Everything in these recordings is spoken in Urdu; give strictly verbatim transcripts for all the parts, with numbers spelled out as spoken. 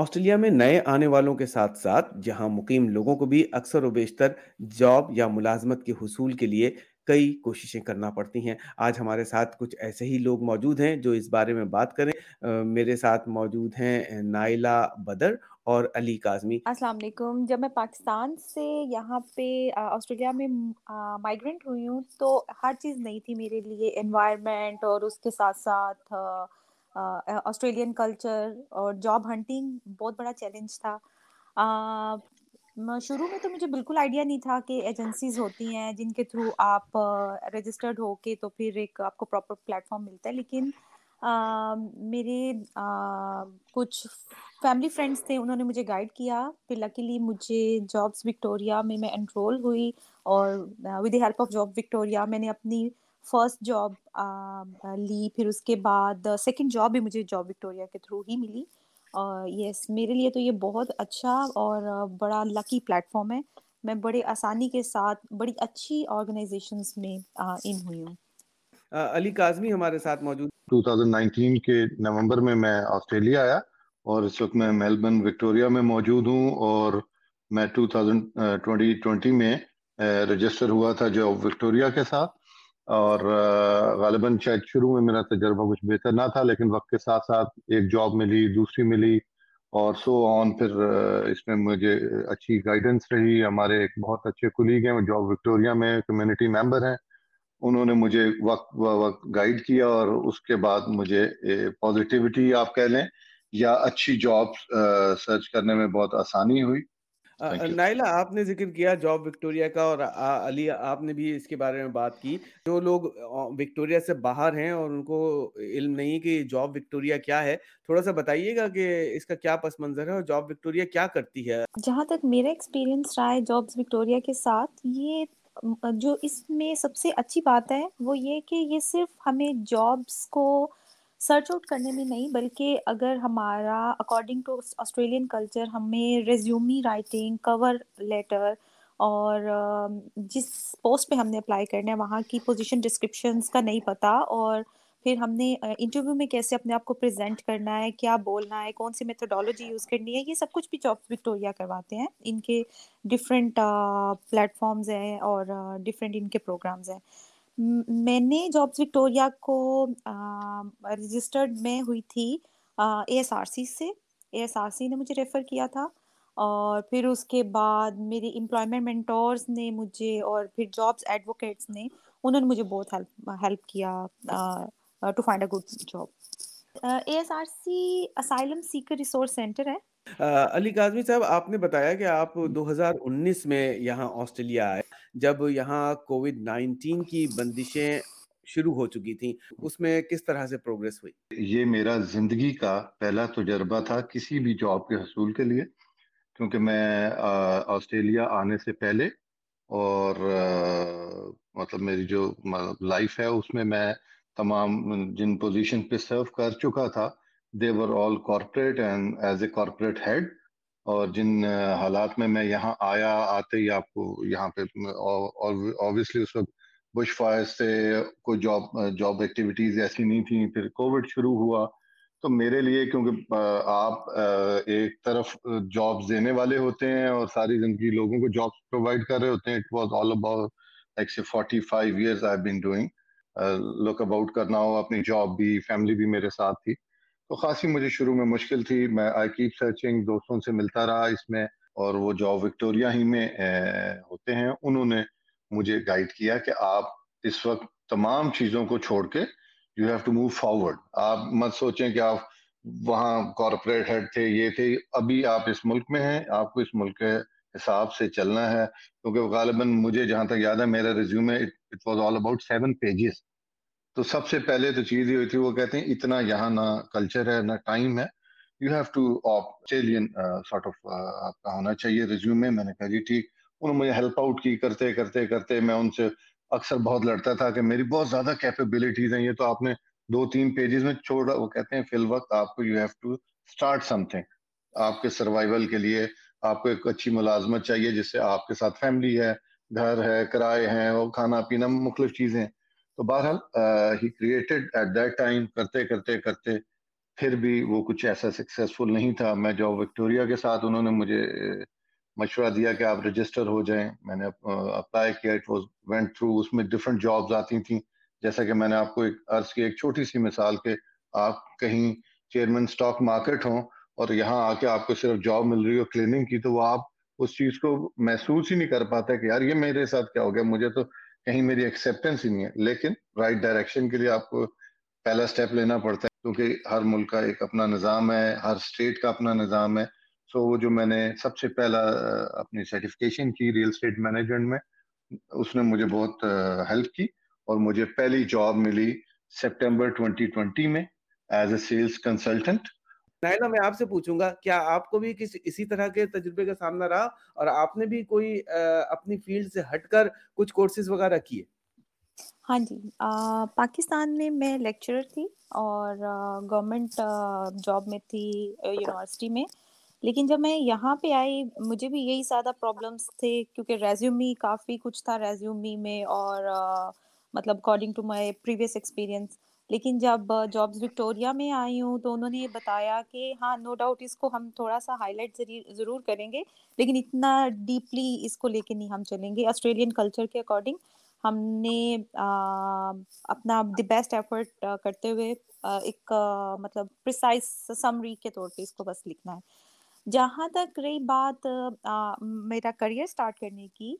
آسٹریلیا میں نئے آنے والوں کے ساتھ ساتھ جہاں مقیم لوگوں کو بھی اکثر و بیشتر جاب یا ملازمت کے حصول کے لیے کئی کوششیں کرنا پڑتی ہیں. آج ہمارے ساتھ کچھ ایسے ہی لوگ موجود ہیں جو اس بارے میں بات کریں. آ، میرے ساتھ موجود ہیں نائلہ بدر اور علی کاظمی. السلام علیکم. جب میں پاکستان سے یہاں پہ آ، آسٹریلیا میں مائیگرنٹ ہوئی ہوں تو ہر چیز نئی تھی میرے لیے، انوائرمنٹ اور اس کے ساتھ ساتھ آ، آ، آسٹریلین کلچر اور جاب ہنٹنگ بہت بڑا چیلنج تھا. آ، شروع میں تو مجھے بالکل آئیڈیا نہیں تھا کہ ایجنسیز ہوتی ہیں جن کے تھرو آپ رجسٹرڈ ہو کے تو پھر ایک آپ کو پراپر پلیٹ فارم ملتا ہے، لیکن میرے کچھ فیملی فرینڈس تھے، انہوں نے مجھے گائیڈ کیا. پھر لکیلی مجھے جابس وکٹوریا میں میں انرول ہوئی اور with the help of job Victoria میں نے اپنی فرسٹ جاب لی. پھر اس کے بعد سیکنڈ جاب بھی مجھے جاب وکٹوریا کے تھرو ہی ملی. یس، میرے لیے تو یہ بہت اچھا اور بڑا لکی پلیٹ فارم ہے. میں بڑے آسانی کے ساتھ بڑی اچھی آرگنائزیشنز میں ان ہوئی ہوں. علی کاظمی ہمارے ساتھ موجود. دو ہزار انیس کے نومبر میں میں آسٹریلیا آیا اور اس وقت میں میلبرن وکٹوریا میں موجود ہوں، اور میں دو ہزار بیس میں رجسٹر ہوا تھا جاب وکٹوریا کے ساتھ، اور غالباً شاید شروع میں میرا تجربہ کچھ بہتر نہ تھا، لیکن وقت کے ساتھ ساتھ ایک جاب ملی، دوسری ملی، اور سو آن. پھر اس میں مجھے اچھی گائیڈنس رہی. ہمارے ایک بہت اچھے کولیگ ہیں جاب وکٹوریا میں، کمیونٹی ممبر ہیں، انہوں نے مجھے وقت وقت گائیڈ کیا، اور اس کے بعد مجھے پازیٹیوٹی آپ کہہ لیں یا اچھی جاب سرچ کرنے میں بہت آسانی ہوئی. نائلہ، آپ نے ذکر کیا جاب وکٹوریا کا، اور علی آپ نے بھی اس کے بارے میں بات کی. جو لوگ وکٹوریا سے باہر ہیں اور ان کو علم نہیں کہ جاب وکٹوریا کیا ہے، تھوڑا سا بتائیے گا کہ اس کا کیا پس منظر ہے اور جاب وکٹوریا کیا کرتی ہے. جہاں تک میرا ایکسپیرینس رہا ہے جابس وکٹوریا کے ساتھ، یہ جو اس میں سب سے اچھی بات ہے وہ یہ کہ یہ صرف ہمیں جابس کو سرچ آؤٹ کرنے میں نہیں، بلکہ اگر ہمارا اکارڈنگ ٹو آسٹریلین کلچر ہمیں ریزیومی رائٹنگ، کور لیٹر اور جس پوسٹ پہ ہم نے اپلائی کرنا ہے وہاں کی پوزیشن ڈسکرپشنز کا نہیں پتہ، اور پھر ہم نے انٹرویو میں کیسے اپنے آپ کو پریزنٹ کرنا ہے، کیا بولنا ہے، کون سی میتھڈالوجی یوز کرنی ہے، یہ سب کچھ بھی جابس وکٹوریا کرواتے ہیں. ان کے ڈفرینٹ پلیٹ فارمز ہیں اور ڈفرینٹ ان کے پروگرامز ہیں. میں نے جابس وکٹوریا کو رجسٹرڈ میں ہوئی تھی اے ایس آر سی سے، اے ایس آر سی نے مجھے ریفر کیا تھا، اور پھر اس کے بعد میرے امپلائمنٹ مینٹورز نے مجھے اور پھر جابس ایڈوکیٹس نے انہوں نے مجھے بہت ہیلپ ہیلپ کیا to find a good job. A S R C asylum seeker resource centre ہے. علی کاظمی صاحب، آپ نے بتایا کہ آپ دو ہزار انیس میں یہاں آسٹریلیا آئے جب یہاں کووڈ نائنٹین کی بندشیں شروع ہو چکی تھیں. اس میں کس طرح سے پروگریس ہوئی؟ یہ میرا زندگی کا پہلا تجربہ تھا کسی بھی جاب کے حصول کے لیے، کیونکہ میں آسٹریلیا آنے سے پہلے اور مطلب میری جو لائف ہے اس میں میں تمام جن پوزیشن پہ سرو کر چکا تھا they were all corporate and as a corporate head. اور جن حالات میں میں یہاں آیا، آتے ہی آپ کو یہاں پہ obviously اس وقت بش فائر سے کوئی جاب جاب ایکٹیویٹیز ایسی نہیں تھیں. پھر کووڈ شروع ہوا تو میرے لیے، کیونکہ آپ ایک طرف جابس دینے والے ہوتے ہیں اور ساری زندگی لوگوں کو جابس پرووائڈ کر رہے ہوتے ہیں، it was all about like سے forty five years I have been doing look about کرنا ہو، اپنی جاب بھی، فیملی بھی میرے ساتھ تھی، تو خاصی مجھے شروع میں مشکل تھی. میں آئی کیپ سرچنگ، دوستوں سے ملتا رہا اس میں، اور وہ جاب وکٹوریا ہی میں ہوتے ہیں، انہوں نے مجھے گائیڈ کیا کہ آپ اس وقت تمام چیزوں کو چھوڑ کے you have to move forward. آپ مت سوچیں کہ آپ وہاں کارپوریٹ ہیڈ تھے، یہ تھے، ابھی آپ اس ملک میں ہیں، آپ کو اس ملک کے حساب سے چلنا ہے. کیونکہ غالباً مجھے جہاں تک یاد ہے میرا resume it was all about seven pages. تو سب سے پہلے تو چیز یہ ہوئی تھی، وہ کہتے ہیں اتنا یہاں نہ کلچر ہے نہ ٹائم ہے، you have to Australian sort of آپ کا ہونا چاہیے ریزیومے. میں نے کہا جی ٹھیک. انہوں نے مجھے ہیلپ آؤٹ کی کرتے کرتے کرتے. میں ان سے اکثر بہت لڑتا تھا کہ میری بہت زیادہ کیپیبلٹیز ہیں، یہ تو آپ نے دو تین پیجز میں چھوڑا. وہ کہتے ہیں فی الوقت آپ کو you have to start something. آپ کے سروائیول کے لیے آپ کو ایک اچھی ملازمت چاہیے جس سے آپ کے ساتھ فیملی ہے، گھر ہے، کرائے ہیں اور کھانا پینا، مختلف چیزیں. تو بہرحال ہی کریٹڈ ایٹ دیٹ ٹائم کرتے کرتے کرتے پھر بھی وہ کچھ ایسا سکسیسفل نہیں تھا. میں جاب وکٹوریا کے ساتھ انہوں نے مجھے مشورہ دیا کہ آپ رجسٹر ہو جائیں. میں نے اپلائی کیا، اٹ واز وینٹ تھرو. اس میں ڈفرینٹ جابز آتی تھیں، جیسا کہ میں نے آپ کو ایک عرض کی ایک چھوٹی سی مثال کہ آپ کہیں چیئرمین اسٹاک مارکیٹ ہوں اور یہاں آ کے آپ کو صرف جاب مل رہی ہو کلیننگ کی، تو وہ آپ اس چیز کو محسوس ہی نہیں کر پاتا کہ یار یہ میرے ساتھ کیا ہو گیا، مجھے تو کہیں میری ایکسیپٹنس ہی نہیں ہے. لیکن رائٹ ڈائریکشن کے لیے آپ کو پہلا سٹیپ لینا پڑتا ہے، کیونکہ ہر ملک کا ایک اپنا نظام ہے، ہر اسٹیٹ کا اپنا نظام ہے. سو وہ جو میں نے سب سے پہلا اپنی سرٹیفکیشن کی ریئل اسٹیٹ مینجمنٹ میں، اس نے مجھے بہت ہیلپ کی اور مجھے پہلی جاب ملی سپٹمبر ٹوئنٹی ٹوئنٹی میں as a sales consultant. Naila, میں آپ سے پوچھوں گا، کیا آپ کو بھی کسی اسی طرح کے تجربے کا سامنا رہا اور آپ نے بھی کوئی اپنی فیلڈ سے ہٹ کر کچھ کورسز وغیرہ کیے؟ ہاں جی، پاکستان میں میں لیکچرر تھی اور گورنمنٹ جاب میں تھی یونیورسٹی میں. لیکن جب میں یہاں پہ آئی مجھے بھی یہی زیادہ پرابلمس تھے، کیونکہ ریزیومی کافی کچھ تھا ریزیومی میں اور مطلب according to my previous experience. لیکن جب جابز وکٹوریا میں آئی ہوں تو انہوں نے یہ بتایا کہ ہاں نو ڈاؤٹ اس کو ہم تھوڑا سا ہائی لائٹ ضرور کریں گے، لیکن اتنا ڈیپلی اس کو لے کے نہیں ہم چلیں گے. آسٹریلین کلچر کے اکارڈنگ ہم نے اپنا دی بیسٹ ایفرٹ کرتے ہوئے ایک مطلب پریسائز سمری کے طور پہ اس کو بس لکھنا ہے. جہاں تک رہی بات میرا کریئر سٹارٹ کرنے کی،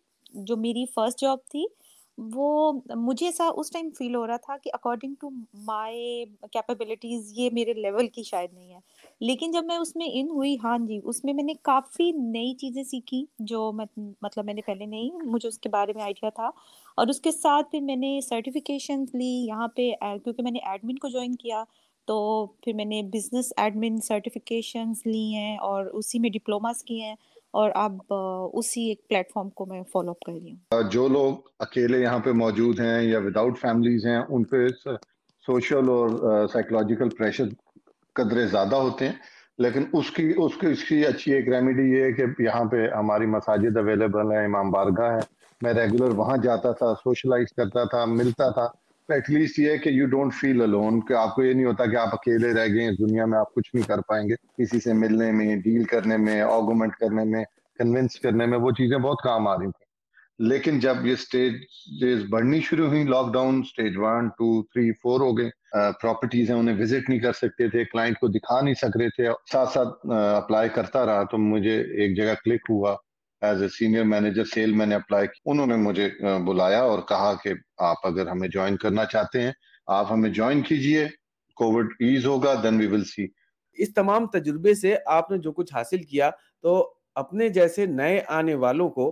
جو میری فرسٹ جاب تھی وہ مجھے ایسا اس ٹائم فیل ہو رہا تھا کہ اکارڈنگ ٹو مائی کیپیبلٹیز یہ میرے لیول کی شاید نہیں ہے. لیکن جب میں اس میں ان ہوئی، ہاں جی، اس میں میں نے کافی نئی چیزیں سیکھی جو مطلب میں نے پہلے نہیں، مجھے اس کے بارے میں آئیڈیا تھا. اور اس کے ساتھ پھر میں نے سرٹیفیکیشنز لی یہاں پہ، کیونکہ میں نے ایڈمن کو جوائن کیا تو پھر میں نے بزنس ایڈمن سرٹیفیکیشنز لی ہیں اور اسی میں ڈپلوماز کیے ہیں اور اب اسی ایک پلیٹ فارم کو میں فالو اپ کر رہی ہوں. جو لوگ اکیلے یہاں پہ موجود ہیں یا وداؤٹ فیملیز ہیں، ان پہ سوشل اور سائیکولوجیکل پریشر قدرے زیادہ ہوتے ہیں. لیکن اس کی اس کی اس کی اچھی ایک ریمیڈی یہ ہے کہ یہاں پہ ہماری مساجد اویلیبل ہیں، امام بارگاہ ہے، میں ریگولر وہاں جاتا تھا، سوشلائز کرتا تھا، ملتا تھا. تو ایٹ لیسٹ یہ ہے کہ یو ڈونٹ فیل الون، کہ آپ کو یہ نہیں ہوتا کہ آپ اکیلے رہ گئے اس دنیا میں، آپ کچھ نہیں کر پائیں گے. کسی سے ملنے میں، ڈیل کرنے میں، آرگومنٹ کرنے میں، کنونس کرنے میں، وہ چیزیں بہت کام آ رہی تھیں. لیکن جب یہ اسٹیجز بڑھنی شروع ہوئی، lockdown stage one two three four ہو گئے، پراپرٹیز ہیں انہیں وزٹ نہیں کر سکتے تھے، کلائنٹ کو دکھا نہیں سک رہے تھے. ساتھ ساتھ اپلائی کرتا رہا تو مجھے ایک جگہ کلک ہوا، as a senior manager sale میں نے اپلائی کیا. انہوں نے مجھے بلایا اور کہا کہ آپ اگر ہمیں جوائن کرنا چاہتے ہیں آپ ہمیں جوائن کیجئے، کووڈ ایز ہوگا، دین وی ول سی. اس تمام تجربے سے آپ نے جو کچھ حاصل کیا، تو اپنے جیسے نئے آنے والوں کو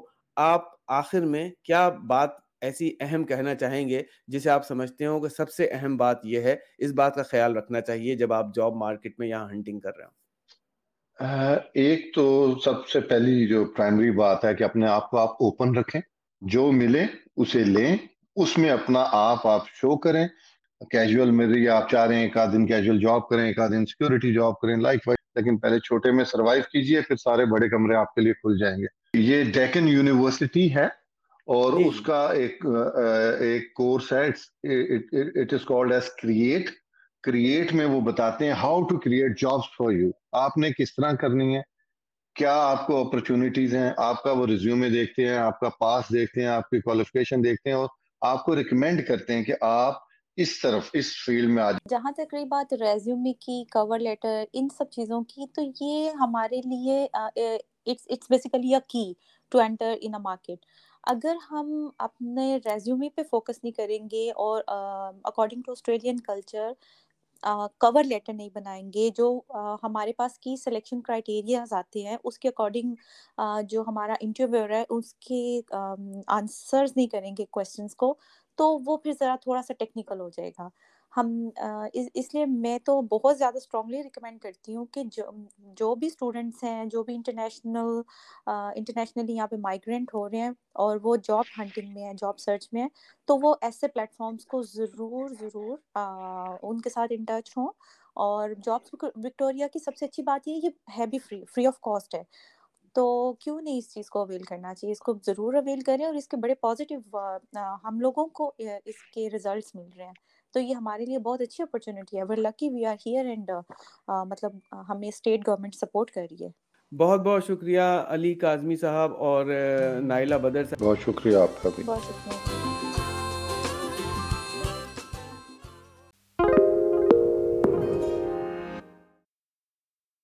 آپ آخر میں کیا بات ایسی اہم کہنا چاہیں گے جسے آپ سمجھتے ہو کہ سب سے اہم بات یہ ہے، اس بات کا خیال رکھنا چاہیے جب آپ جاب مارکیٹ میں یہاں ہنٹنگ کر رہے ہوں؟ ایک تو سب سے پہلی جو پرائمری بات ہے کہ اپنے آپ کو آپ اوپن رکھیں، جو ملے اسے لیں، اس میں اپنا آپ آپ شو کریں. کیجول مل رہی ہے، آپ چاہ رہے ہیں ایک آدھ دن کیجول جاب کریں، ایک آدھ دن سیکیورٹی جاب کریں، لائف وائز. لیکن پہلے چھوٹے میں سروائیو کیجئے، پھر سارے بڑے کمرے آپ کے لیے کھل جائیں گے. یہ ڈیکن یونیورسٹی ہے اور اس کا ایک ایک کورس ہے، it is called as create. Create میں وہ بتاتے ہیں how to create jobs for you, آپ نے کس طرح کرنی ہے، کیا آپ کو اپرچونیٹیز ہیں. آپ کا وہ ریزیومے دیکھتے ہیں، آپ کا پاس دیکھتے ہیں، آپ کی کوالیفیکیشن دیکھتے ہیں اور آپ کو ریکمینڈ کرتے ہیں کہ آپ اس طرف اس فیلڈ میں آ جائیں. جہاں تک رہی بات ریزیومے کی، کور لیٹر، ان سب چیزوں کی، تو یہ ہمارے لیے it's it's basically a key to enter in a market. اگر ہم اپنے ریزیومے پہ فوکس نہیں کریں گے اور according to Australian culture cover letter نہیں بنائیں گے، جو ہمارے پاس کی سلیکشن کرائٹیریاز آتے ہیں اس کے اکارڈنگ جو ہمارا انٹرویور ہے اس کے آنسرز نہیں کریں گے کویسچنس کو، تو وہ پھر ذرا تھوڑا سا ٹیکنیکل ہو جائے گا. ہم اس لیے میں تو بہت زیادہ اسٹرانگلی ریکمینڈ کرتی ہوں کہ جو جو بھی اسٹوڈنٹس ہیں، جو بھی انٹرنیشنل انٹرنیشنلی یہاں پہ مائیگرینٹ ہو رہے ہیں اور وہ جاب ہنٹنگ میں ہیں، جاب سرچ میں ہیں، تو وہ ایسے پلیٹ فارمس کو ضرور ضرور ان کے ساتھ ان ٹچ ہوں. اور جاب وکٹوریا کی سب سے اچھی بات یہ یہ ہے بھی فری فری آف کاسٹ ہے، تو کیوں نہیں اس چیز کو اویل کرنا چاہیے، اس کو ضرور اویل کریں. اور اس کے بڑے پازیٹیو ہم لوگوں کو اس کے ریزلٹس مل رہے ہیں، تو یہ ہمارے لیے بہت اچھی اپرچونٹی ہے. We are lucky we are here and مطلب ہمیں اسٹیٹ گورنمنٹ سپورٹ کر رہی ہے. بہت بہت شکریہ علی کاظمی صاحب اور نائلہ بدر صاحب, بہت شکریہ آپ کا بھی. بہت شکریہ.